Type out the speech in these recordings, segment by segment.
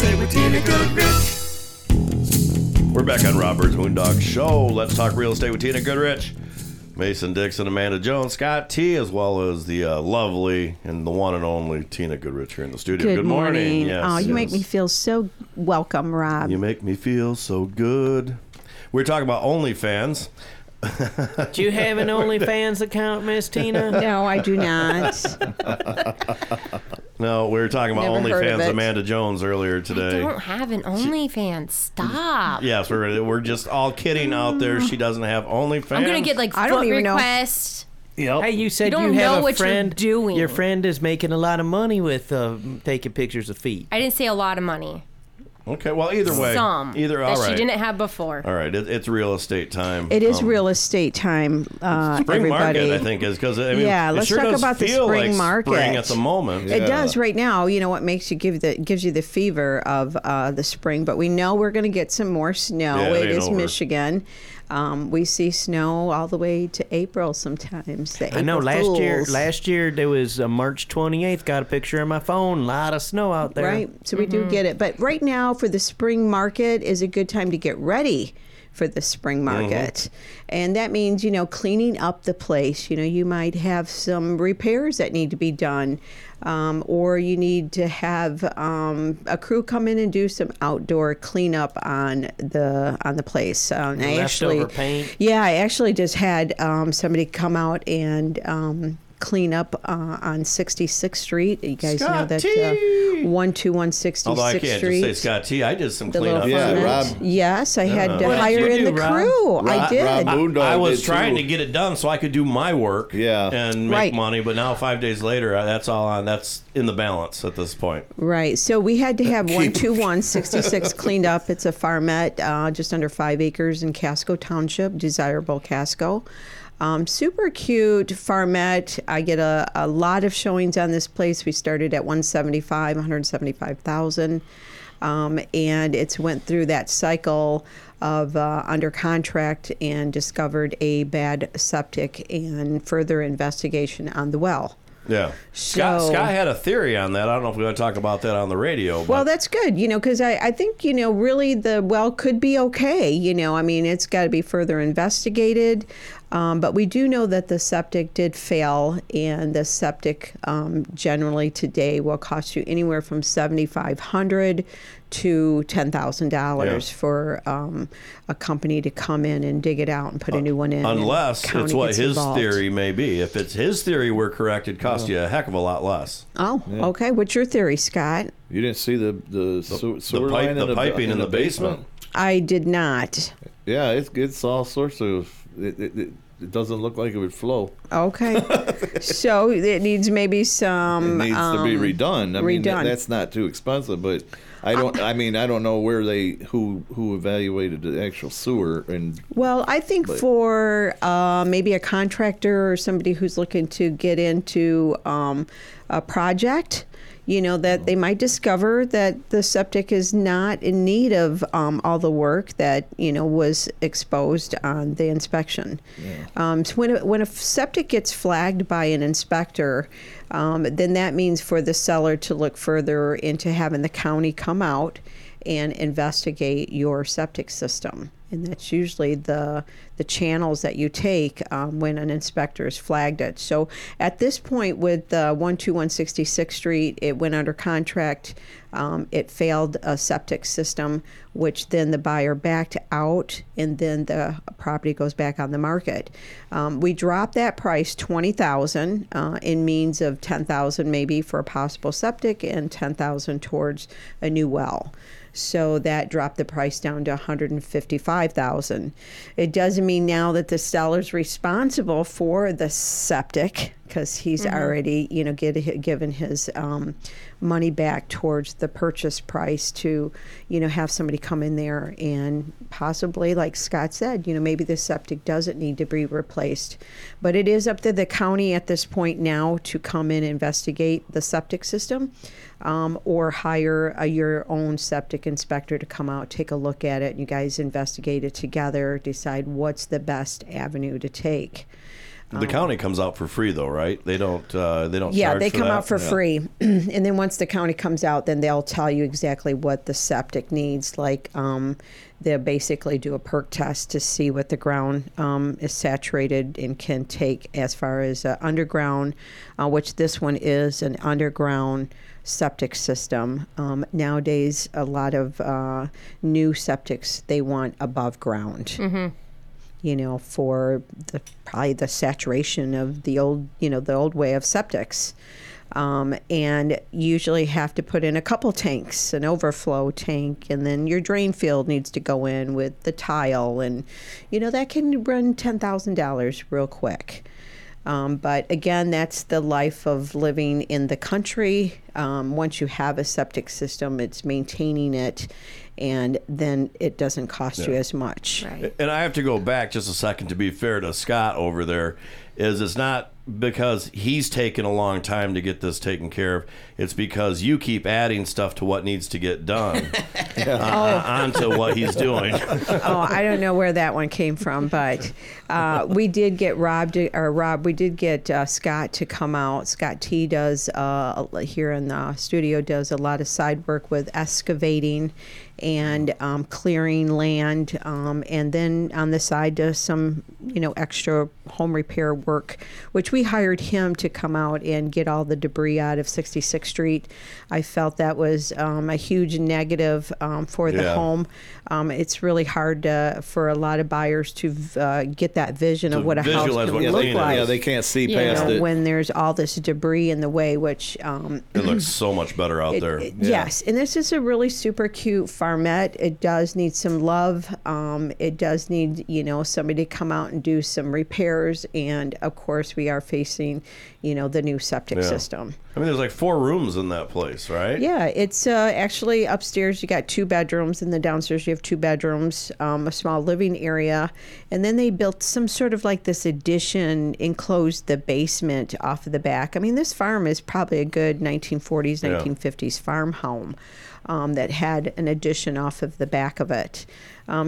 Wednesday with Tina Goodrich. We're back on Robert's Moondog Show. Let's talk real estate with Tina Goodrich. Mason Dixon, Amanda Jones, Scott T, as well as the lovely and the one and only Tina Goodrich here in the studio. Good morning. Yes, oh, you make me feel so welcome, Rob. You make me feel so good. We're talking about OnlyFans. Do you have an OnlyFans account, Miss Tina? No, I do not. No, we were talking about OnlyFans Amanda Jones earlier today. I don't have an OnlyFans. Stop. Yes, we're just all kidding out there. She doesn't have OnlyFans. I'm going to get like foot requests. Yep. Hey, you said you have a friend. Doing. Your friend is making a lot of money with taking pictures of feet. I didn't say a lot of money. Okay, well, either way. All right. She didn't have before. All right, it's real estate time. It is real estate time, spring everybody. Market, I think, is because, I mean, yeah, let's sure talk about the spring like market. Spring at the moment. Yeah. It does right now. You know what makes you gives you the fever of the spring, but we know we're going to get some more snow. Yeah, it is over. Michigan. We see snow all the way to April sometimes. I know last year there was March 28th. Got a picture on my phone. A lot of snow out there. Right, so we do get it. But right now for the spring market is a good time to get ready for the spring market. And that means, you know, cleaning up the place. You know, you might have some repairs that need to be done. Or you need to have a crew come in and do some outdoor cleanup on the place. Leftover paint. Yeah, I actually just had somebody come out and clean up on 66th Street. You guys Scott know that 12166th Street. Although I can't just say Scott T, I did some cleanup. Yeah, Rob. Yes, I had to hire in the crew. I did. I was trying to get it done so I could do my work and make money, but now 5 days later, that's all on. That's in the balance at this point. Right. So we had to have 12166 cleaned up. It's a farmette just under 5 acres in Casco Township, desirable Casco. Super cute farmette. I get a lot of showings on this place. We started at $175,000, and it's went through that cycle of under contract and discovered a bad septic and further investigation on the well. Yeah. So, Scott had a theory on that. I don't know if we're going to talk about that on the radio. But. Well, that's good, you know, because I think, you know, really the well could be okay. You know, I mean, it's got to be further investigated. But we do know that the septic did fail, and the septic generally today will cost you anywhere from $7,500 to $10,000 for a company to come in and dig it out and put a new one in. Unless it's what his theory may be. If it's his theory we're correct, it costs you a heck of a lot less. Oh, yeah. Okay. What's your theory, Scott? You didn't see the sewer line and the piping in the basement? I did not. Yeah, it's all sorts of... It doesn't look like it would flow. Okay. So it needs maybe some... It needs to be redone. I mean, that's not too expensive, but I don't know where who evaluated the actual sewer. For maybe a contractor or somebody who's looking to get into a project... You know, that they might discover that the septic is not in need of all the work that, you know, was exposed on the inspection. Yeah. So when a septic gets flagged by an inspector, then that means for the seller to look further into having the county come out and investigate your septic system. And that's usually the channels that you take when an inspector has flagged it. So at this point with 12166th Street, it went under contract. It failed a septic system, which then the buyer backed out, and then the property goes back on the market. We dropped that price $20,000 in means of $10,000 maybe for a possible septic and $10,000 towards a new well. So that dropped the price down to $155,000. It doesn't mean now that the seller's responsible for the septic, because he's already, you know, given his money back towards the purchase price to, you know, have somebody come in there and possibly, like Scott said, you know, maybe the septic doesn't need to be replaced. But it is up to the county at this point now to come in and investigate the septic system or hire your own septic inspector to come out, take a look at it, and you guys investigate it together, decide what's the best avenue to take. The county comes out for free, though, right? They don't. Yeah, they come out for free, and then once the county comes out, then they'll tell you exactly what the septic needs. Like, they'll basically do a perk test to see what the ground is saturated and can take as far as underground, which this one is an underground septic system. Nowadays, a lot of new septics, they want above ground. Mm-hmm. You know, for the, probably the saturation of the old, you know, the old way of septics. And usually have to put in a couple tanks, an overflow tank, and then your drain field needs to go in with the tile. And, you know, that can run $10,000 real quick. But again, that's the life of living in the country. Once you have a septic system, it's maintaining it, and then it doesn't cost you as much. Right. And I have to go back just a second to be fair to Scott over there. It's not because he's taken a long time to get this taken care of. It's because you keep adding stuff to what needs to get done onto what he's doing. Oh, I don't know where that one came from, but we did get Rob, we did get Scott to come out. Scott T does here in the studio, does a lot of side work with excavating and clearing land, and then on the side does some, you know, extra home repair work, which we hired him to come out and get all the debris out of 66th Street. I felt that was a huge negative for the home. It's really hard for a lot of buyers to get that vision of what a house can look like. Yeah, they can't see past it. When there's all this debris in the way, which... it looks so much better out there. Yes, and this is a really super cute farmette. It does need some love. It does need, you know, somebody to come out and do some repairs. And, of course, we are facing, you know, the new septic system. I mean, there's like 4 rooms in that place, right? Yeah, it's actually upstairs you got 2 bedrooms, and then downstairs you have 2 bedrooms, a small living area, and then they built some sort of like this addition, enclosed the basement off of the back. I mean, this farm is probably a good 1940s, 1950s farm home that had an addition off of the back of it.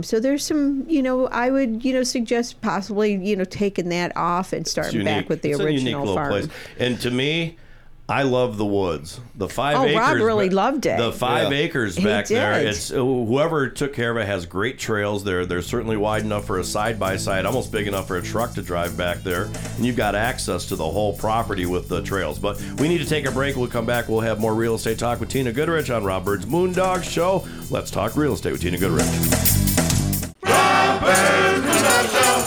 So there's some, you know, I would, you know, suggest possibly, you know, taking that off and starting back with the original farm. Place. And to me, I love the woods. The 5 acres. Rob really loved it. The 5 acres back there. It's whoever took care of it has great trails there. They're certainly wide enough for a side by side, almost big enough for a truck to drive back there. And you've got access to the whole property with the trails. But we need to take a break. We'll come back. We'll have more real estate talk with Tina Goodrich on Rob Byrd's Moondog Show. Let's talk real estate with Tina Goodrich. Rob Byrd's Moondog Show.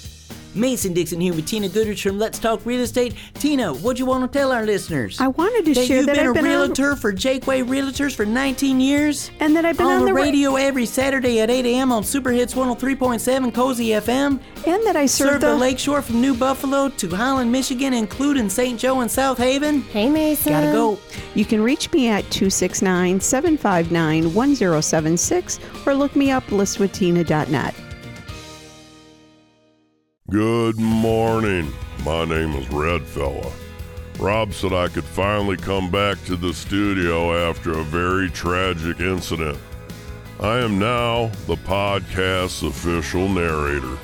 Mason Dixon here with Tina Goodrich from Let's Talk Real Estate. Tina, what do you want to tell our listeners? I wanted to share that I've been a realtor for Jaqua Realtors for 19 years. And that I've been on the radio every Saturday at 8 a.m. on Super Hits 103.7 Cozy FM. And that I served the Lake Shore from New Buffalo to Holland, Michigan, including St. Joe and South Haven. Hey, Mason. Gotta go. You can reach me at 269-759-1076 or look me up listwithtina.net. Good morning. My name is Redfella. Rob said I could finally come back to the studio after a very tragic incident. I am now the podcast's official narrator.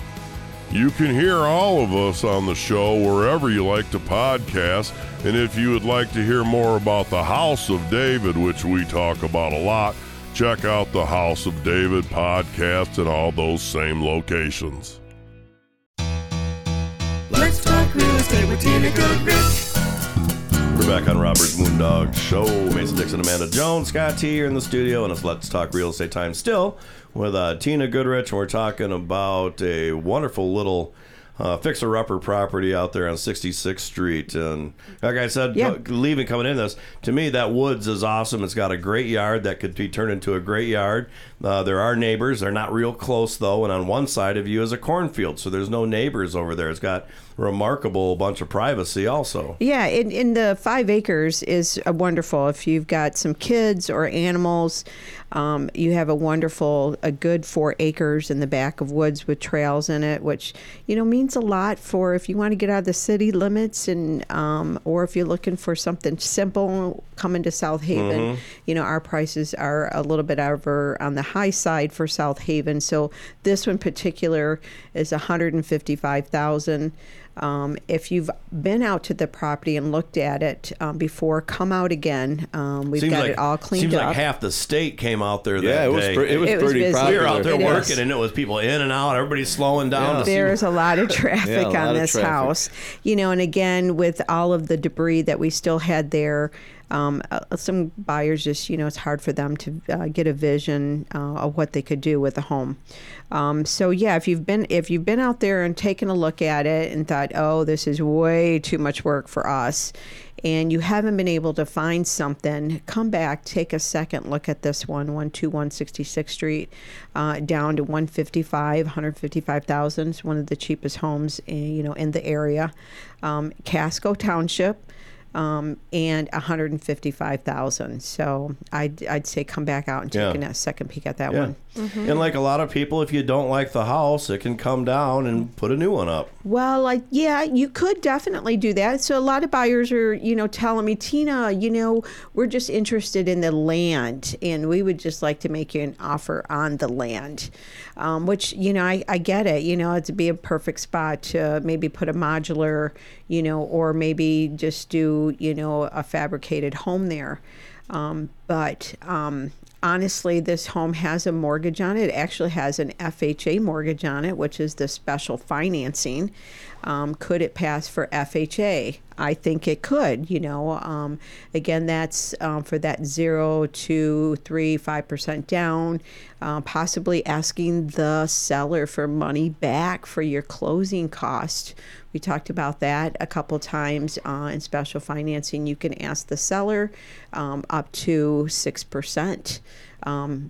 You can hear all of us on the show wherever you like to podcast, and if you would like to hear more about the House of David, which we talk about a lot, check out the House of David podcast in all those same locations. Let's talk real estate with Tina Goodrich. We're back on Robert's Moondog Show. Mason Dixon, Amanda Jones, Scott T here in the studio, and it's Let's Talk Real Estate time still with Tina Goodrich. And we're talking about a wonderful little fixer-upper property out there on 66th Street. And like I said, leaving, coming in this, to me, that woods is awesome. It's got a great yard that could be turned into a great yard. There are neighbors. They're not real close, though. And on one side of you is a cornfield, so there's no neighbors over there. It's got remarkable bunch of privacy also. Yeah, and the 5 acres is a wonderful, if you've got some kids or animals, you have a good 4 acres in the back of woods with trails in it, which, you know, means a lot for if you want to get out of the city limits and or if you're looking for something simple coming to South Haven. Mm-hmm. You know, our prices are a little bit over on the high side for South Haven. So this one in particular is $155,000. If you've been out to the property and looked at it before, come out again. We've seems got like, it all cleaned seems up. Seems like half the state came out there that day. Yeah, it was pretty popular. We were out there working, and it was people in and out. Everybody's slowing down. Yeah. There's a lot of traffic on this house. You know, and again, with all of the debris that we still had there, some buyers just, you know, it's hard for them to get a vision of what they could do with a home. So yeah, if you've been out there and taken a look at it and thought, oh, this is way too much work for us, and you haven't been able to find something, come back, take a second look at this one, 121 66th Street, down to $155,000. It's one of the cheapest homes, you know, in the area. Casco Township. And $155,000. So I'd say come back out and take a second peek at that one. Mm-hmm. And like a lot of people, if you don't like the house, it can come down and put a new one up. Well, you could definitely do that. So a lot of buyers are, you know, telling me, Tina, you know, we're just interested in the land, and we would just like to make you an offer on the land, which, you know, I get it. You know, it'd be a perfect spot to maybe put a modular, you know, or maybe just do, you know, a fabricated home there. Honestly, this home has a mortgage on it. It actually has an FHA mortgage on it, which is the special financing. Could it pass for FHA? I think it could, you know. Again, that's for that 0 to 3, 5% down, possibly asking the seller for money back for your closing cost. We talked about that a couple times in special financing. You can ask the seller up to 6%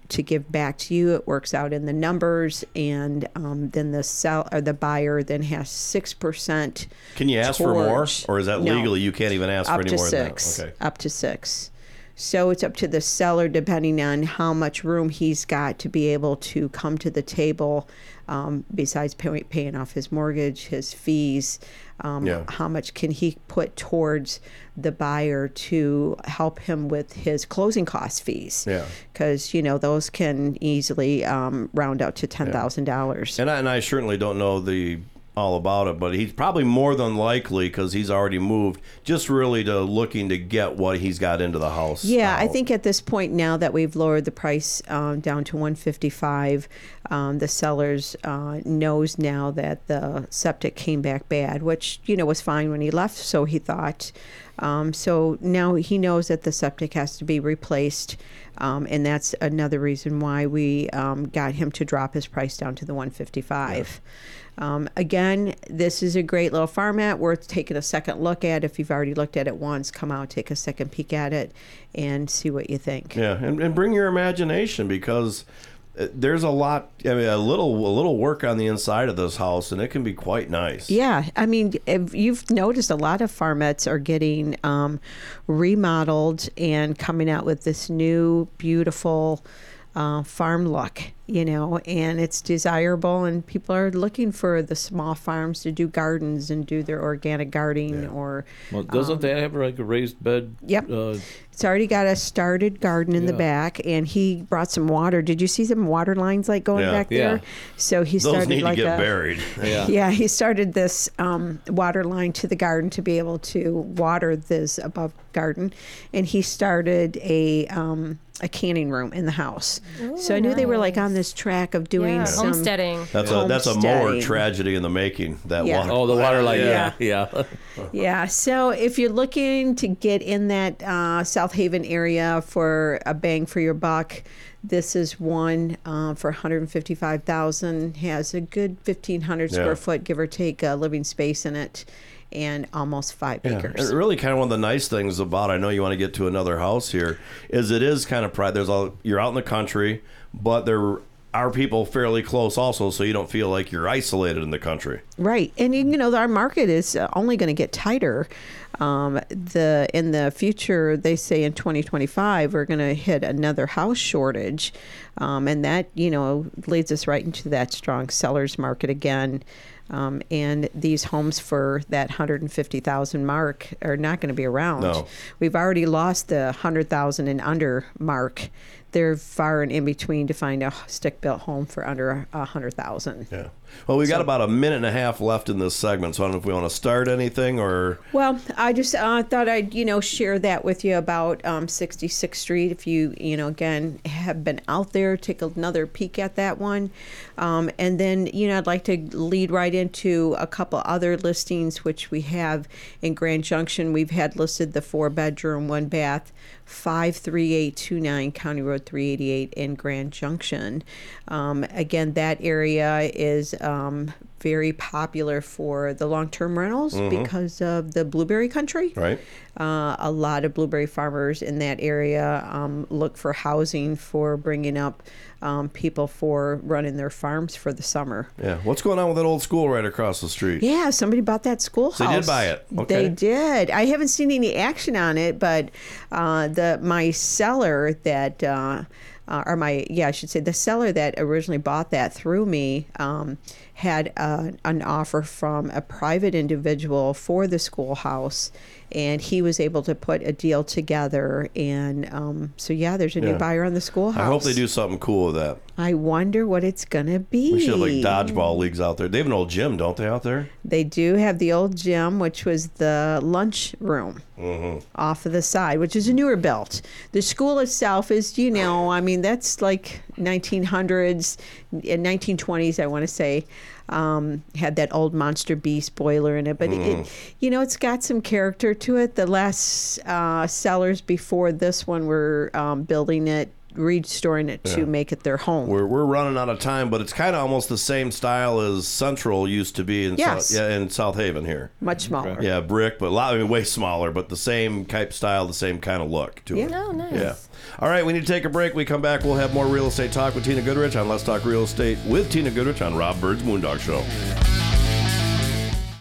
to give back to you. It works out in the numbers, and then the buyer then has 6%. Can you ask for more, or is that legally you can't even ask for any more than that? Okay. Up to 6%. So it's up to the seller, depending on how much room he's got to be able to come to the table, besides paying off his mortgage, his fees, how much can he put towards the buyer to help him with his closing cost fees. Yeah. Because, you know, those can easily round out to $10,000. And I certainly don't know all about it, but he's probably more than likely, because he's already moved, just really to looking to get what he's got into the house. Yeah, I think at this point now that we've lowered the price down to $155,000, the sellers knows now that the septic came back bad, which, you know, was fine when he left, so he thought. So now he knows that the septic has to be replaced, and that's another reason why we got him to drop his price down to the $155,000. Yes. Again, this is a great little format worth taking a second look at. If you've already looked at it once, come out, take a second peek at it, and see what you think. Yeah, and bring your imagination, because there's a lot, I mean, a little work on the inside of this house, and it can be quite nice. Yeah, I mean, if you've noticed, a lot of farmettes are getting remodeled and coming out with this new, beautiful farm look, you know, and it's desirable, and people are looking for the small farms to do gardens and do their organic gardening. Yeah. Or doesn't that have like a raised bed? Yep. It's already got a started garden in the back, and he brought some water. Did you see some water lines like going back there? So he started need like to get buried. He started this water line to the garden to be able to water this above garden, and he started a canning room in the house. Ooh, so I knew they were like on this track of doing some homesteading. That's a mower tragedy in the making. That water. Oh, the water line. So if you're looking to get in that South Haven area for a bang for your buck, this is one for $155,000. Has a good 1,500 square foot, give or take, living space in it, and almost 5 acres. And really kind of one of the nice things about, I know you want to get to another house here, is it is kind of private. You're out in the country, but there are people fairly close also, so you don't feel like you're isolated in the country. Right. And, you know, our market is only going to get tighter. In the future, they say in 2025, we're going to hit another house shortage. And that, you know, leads us right into that strong seller's market again. And these homes for that 150,000 mark are not going to be around. No. We've already lost the 100,000 and under mark. They're far and in between to find a stick-built home for under 100,000. Yeah. Well, we've got about a minute and a half left in this segment, so I don't know if we want to start anything or... Well, I just thought I'd, you know, share that with you about 66th Street. If you, you know, again, have been out there, take another peek at that one. And then, you know, I'd like to lead right into a couple other listings, which we have in Grand Junction. We've had listed the 4-bedroom, 1-bath, 53829 County Road 388 in Grand Junction. Again, that area is very popular for the long-term rentals because of the blueberry country. Right. A lot of blueberry farmers in that area look for housing for bringing up people for running their farms for the summer. Yeah. What's going on with that old school right across the street? Yeah, somebody bought that schoolhouse. They did buy it. Okay. They did. I haven't seen any action on it, but my seller that... the seller that originally bought that through me had an offer from a private individual for the schoolhouse, and he was able to put a deal together. And there's a new buyer on the schoolhouse. I hope they do something cool with that. I wonder what it's going to be. We should have dodgeball leagues out there. They have an old gym, don't they, out there? They do have the old gym, which was the lunch room off of the side, which is a newer built. The school itself is, you know, I mean, that's like 1900s, 1920s, I want to say. Had that old Monster Beast boiler in it, but it's got some character to it. The last sellers before this one were building it, restoring it to make it their home. We're running out of time, but it's kind of almost the same style as Central used to be in South Haven here. Much smaller. Yeah, brick, but way smaller, but the same type style, the same kind of look to it. Yeah, oh, nice. Yeah. All right, we need to take a break. We come back, we'll have more Real Estate Talk with Tina Goodrich on Let's Talk Real Estate with Tina Goodrich on Rob Byrd's Moondog Show.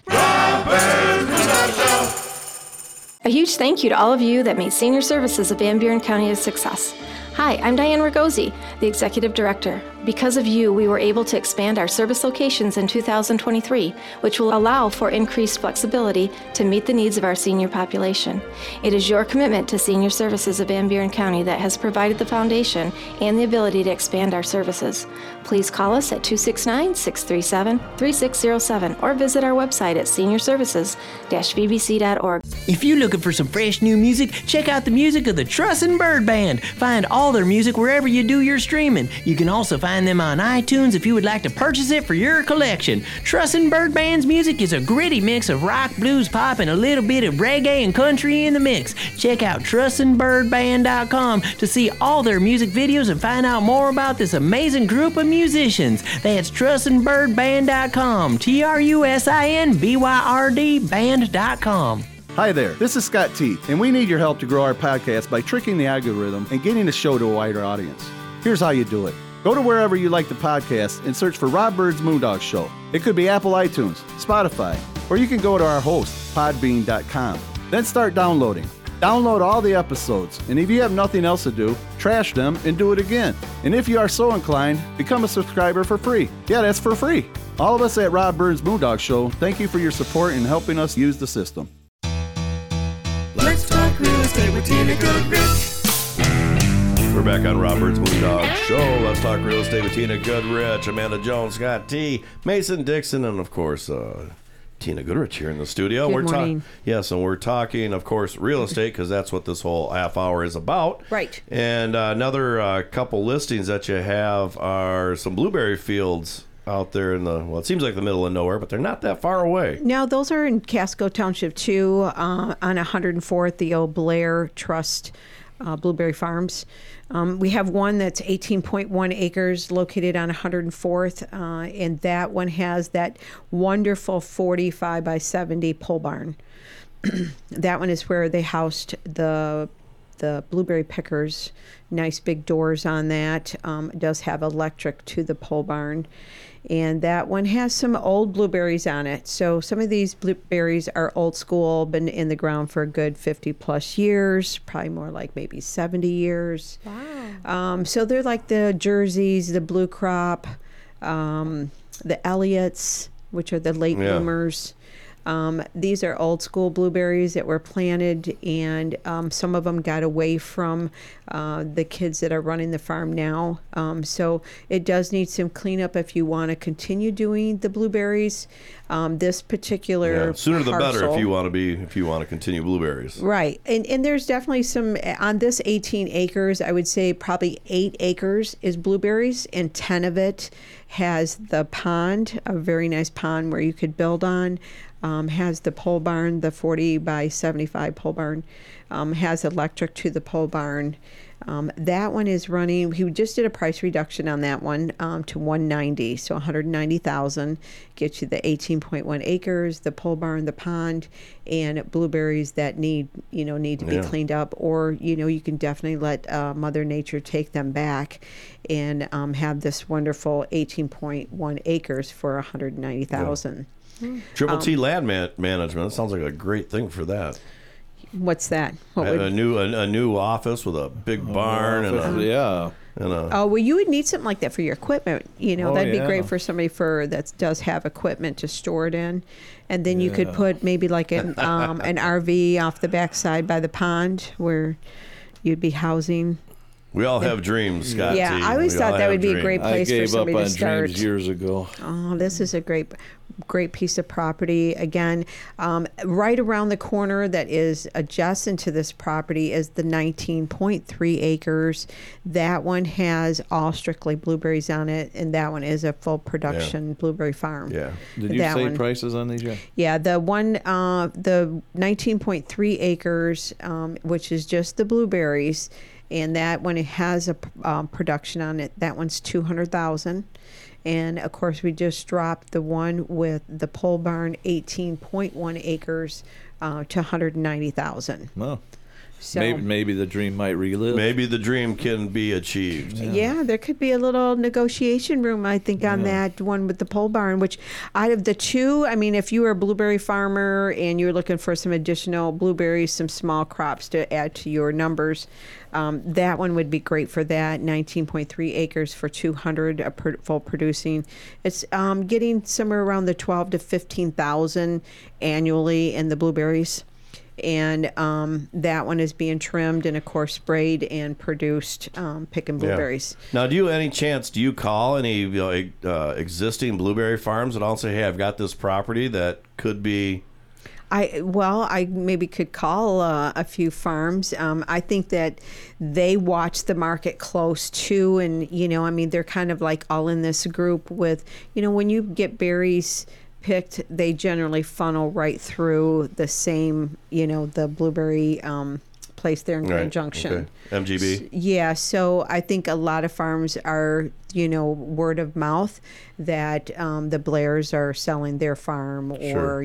Rob Byrd's Moondog Show! A huge thank you to all of you that made Senior Services of Van Buren County a success. Hi, I'm Diane Ragosi, the Executive Director. Because of you, we were able to expand our service locations in 2023, which will allow for increased flexibility to meet the needs of our senior population. It is your commitment to Senior Services of Van Buren County that has provided the foundation and the ability to expand our services. Please call us at 269-637-3607 or visit our website at seniorservices-vbc.org. If you're looking for some fresh new music, check out the music of the Trusin Byrd Band. Find all their music wherever you do your streaming. You can also find them on iTunes if you would like to purchase it for your collection. Trusin Byrd Band's music is a gritty mix of rock, blues, pop, and a little bit of reggae and country in the mix. Check out TrusinByrdBand.com to see all their music videos and find out more about this amazing group of musicians. That's TrusinByrdBand.com, TrusinByrdBand.com. Hi there, this is Scott T, and we need your help to grow our podcast by tricking the algorithm and getting the show to a wider audience. Here's how you do it. Go to wherever you like the podcast and search for Rob Byrd's Moondog Show. It could be Apple iTunes, Spotify, or you can go to our host, podbean.com. Then start downloading. Download all the episodes, and if you have nothing else to do, trash them and do it again. And if you are so inclined, become a subscriber for free. Yeah, that's for free. All of us at Rob Byrd's Moondog Show, thank you for your support and helping us use the system. Let's Talk Real Estate with Tina Goodrich. We're back on Rob Byrd's Moondog Show. Let's Talk Real Estate with Tina Goodrich, Amanda Jones, Scott T, Mason Dixon, and of course, Tina Goodrich here in the studio. We're talking, of course, real estate, because that's what this whole half hour is about. Right. And another couple listings that you have are some blueberry fields out there in the, well, it seems like the middle of nowhere, but they're not that far away. No, those are in Casco Township, too, on 104th, the old Blair Trust Blueberry Farms. We have one that's 18.1 acres located on 104th, and that one has that wonderful 45 by 70 pole barn. That one is where they housed the the blueberry pickers, nice big doors on that. It does have electric to the pole barn. And that one has some old blueberries on it. So some of these blueberries are old school, been in the ground for a good 50 plus years, probably more like maybe 70 years. Wow. So they're like the Jerseys, the Blue Crop, the Elliots, which are the late bloomers. These are old school blueberries that were planted, and some of them got away from the kids that are running the farm now. So it does need some cleanup if you want to continue doing the blueberries. This particular sooner the better if you want to continue blueberries. Right, and there's definitely some on this 18 acres. I would say probably 8 acres is blueberries, and 10 of it has the pond, a very nice pond where you could build on. Has the pole barn, the 40 by 75 pole barn, has electric to the pole barn. That one is running, he just did a price reduction on that one to $190,000, so $190,000 gets you the 18.1 acres, the pole barn, the pond, and blueberries that need to be cleaned up, or you can definitely let Mother Nature take them back and have this wonderful 18.1 acres for $190,000. Yeah. Triple T Land Management. That sounds like a great thing for that. What's that? A new office with a big barn and you would need something like that for your equipment. That'd be great for somebody that does have equipment to store it in, and then you could put maybe like an RV off the backside by the pond where you'd be housing. We all have dreams, Scott. Yeah, T. I always thought that would be a great place for somebody to start. I gave up on dreams years ago. Oh, this is a great piece of property. Again, right around the corner that is adjacent to this property is the 19.3 acres. That one has all strictly blueberries on it, and that one is a full production blueberry farm. Yeah. Did you say prices on these yet? Yeah, the one, the 19.3 acres, which is just the blueberries, and that one, it has a production on it. That one's $200,000. And of course, we just dropped the one with the pole barn, 18.1 acres, to $190,000. Wow. So maybe the dream might relive. Maybe the dream can be achieved. Yeah, there could be a little negotiation room, I think, on that one with the pole barn, which out of the two, I mean, if you were a blueberry farmer and you were looking for some additional blueberries, some small crops to add to your numbers, that one would be great for that. 19.3 acres for $200,000 full producing. It's getting somewhere around the $12,000 to $15,000 annually in the blueberries. And that one is being trimmed and, of course, sprayed and produced picking blueberries. Yeah. Now, do you call any existing blueberry farms and also, hey, I've got this property that could be... I maybe could call a few farms. I think that they watch the market close too, and they're kind of like all in this group with, when you get berries picked, they generally funnel right through the same, the blueberry place there in Grand Junction. Okay. MGB. So I think a lot of farms are, word of mouth that the Blairs are selling their farm, or,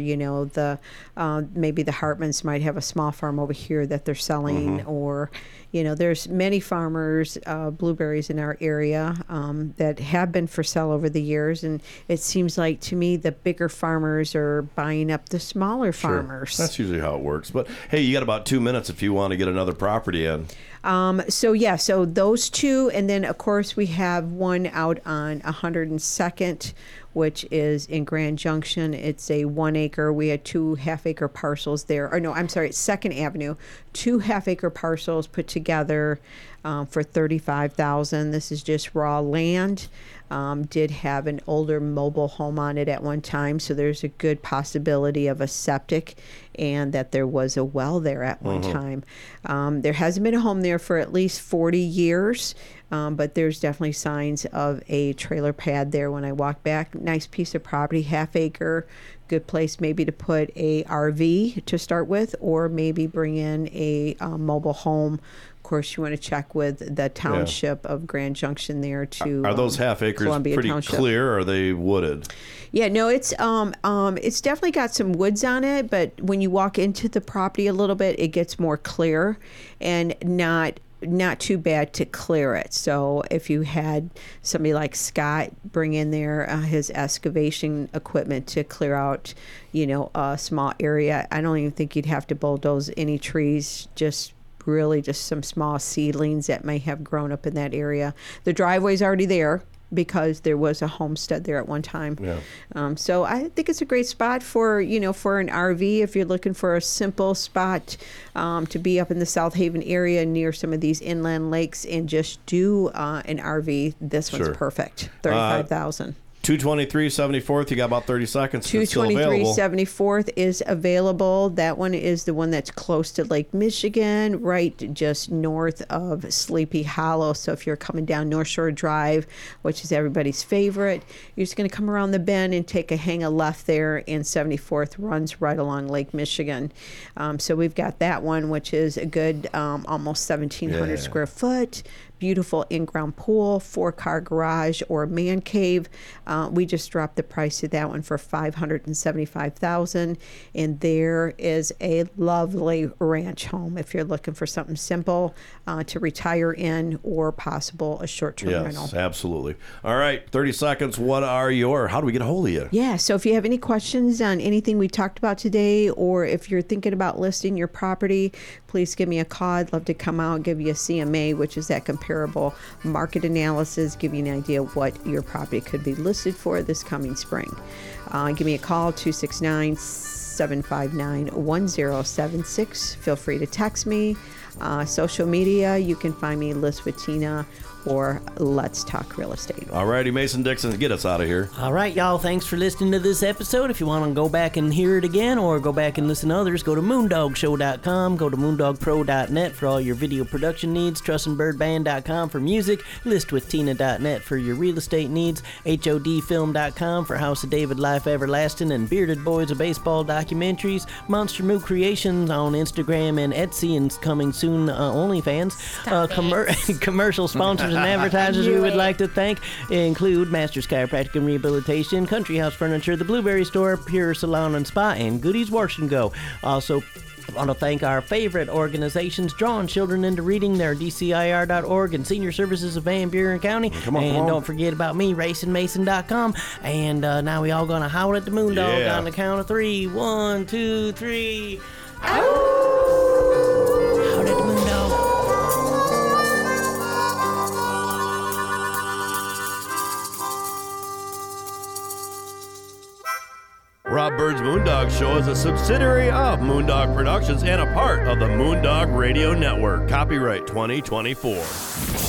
maybe the Hartmans might have a small farm over here that they're selling, or... there's many farmers, blueberries in our area that have been for sale over the years. And it seems like to me the bigger farmers are buying up the smaller farmers. That's usually how it works. But, hey, you got about 2 minutes if you want to get another property in. So those two. And then, of course, we have one out on 102nd, which is in Grand Junction. It's a 1 acre. We had 2 half-acre parcels there. Or no, I'm sorry, it's 2nd Avenue. 2 half-acre parcels put together for $35,000. This is just raw land. Did have an older mobile home on it at one time, so there's a good possibility of a septic and that there was a well there at one time. There hasn't been a home there for at least 40 years, but there's definitely signs of a trailer pad there when I walk back. Nice piece of property, half acre, good place maybe to put a RV to start with, or maybe bring in a mobile home. course, you want to check with the township of Grand Junction there to. Are those half acres Columbia pretty township. Clear? Or are they wooded? Yeah, no, it's definitely got some woods on it, but when you walk into the property a little bit, it gets more clear and not too bad to clear it. So if you had somebody like Scott bring in there his excavation equipment to clear out, a small area, I don't even think you'd have to bulldoze any trees, just really just some small seedlings that may have grown up in that area. The driveway's already there because there was a homestead there at one time. Yeah. So I think it's a great spot for an RV if you're looking for a simple spot to be up in the South Haven area near some of these inland lakes and just do an RV. This one's perfect. $35,000. 223 74th, you got about 30 seconds. 223 74th is available. That one is the one that's close to Lake Michigan, right just north of Sleepy Hollow. So if you're coming down North Shore Drive, which is everybody's favorite, you're just going to come around the bend and take a hang a left there, and 74th runs right along Lake Michigan. So we've got that one, which is a good almost 1,700 square foot. Beautiful in-ground pool, 4-car garage, or man cave. We just dropped the price of that one for $575,000. And there is a lovely ranch home if you're looking for something simple to retire in or possible a short-term rental. Yes, absolutely. All right, 30 seconds. How do we get a hold of you? Yeah, so if you have any questions on anything we talked about today, or if you're thinking about listing your property, please give me a call. I'd love to come out and give you a CMA, which is that comparison. Comparable market analysis, give you an idea of what your property could be listed for this coming spring. Give me a call, 269-759-1076. Feel free to text me. Social media, you can find me, List with Tina, or Let's Talk Real Estate. All righty, Mason Dixon, get us out of here. All right, y'all, thanks for listening to this episode. If you want to go back and hear it again or go back and listen to others, go to moondogshow.com, go to moondogpro.net for all your video production needs, TrusinByrdBand.com for music, listwithtina.net for your real estate needs, hodfilm.com for House of David Life Everlasting and Bearded Boys of Baseball documentaries, Monster Moo Creations on Instagram and Etsy, and coming soon OnlyFans. Commercial sponsors and advertisers we would like to thank include Masters Chiropractic and Rehabilitation, Country House Furniture, The Blueberry Store, Pure Salon and Spa, and Goodies Wash and Go. Also, I want to thank our favorite organizations, Drawing Children into Reading, their DCIR.org, and Senior Services of Van Buren County. Come on. Don't forget about me, RacingMason.com. And now we all going to howl at the Moondog on the count of 3. 1, 2, 3. Ow! Howl at the Moondog. Rob Byrd's Moondog Show is a subsidiary of Moondog Productions and a part of the Moondog Radio Network. Copyright 2024.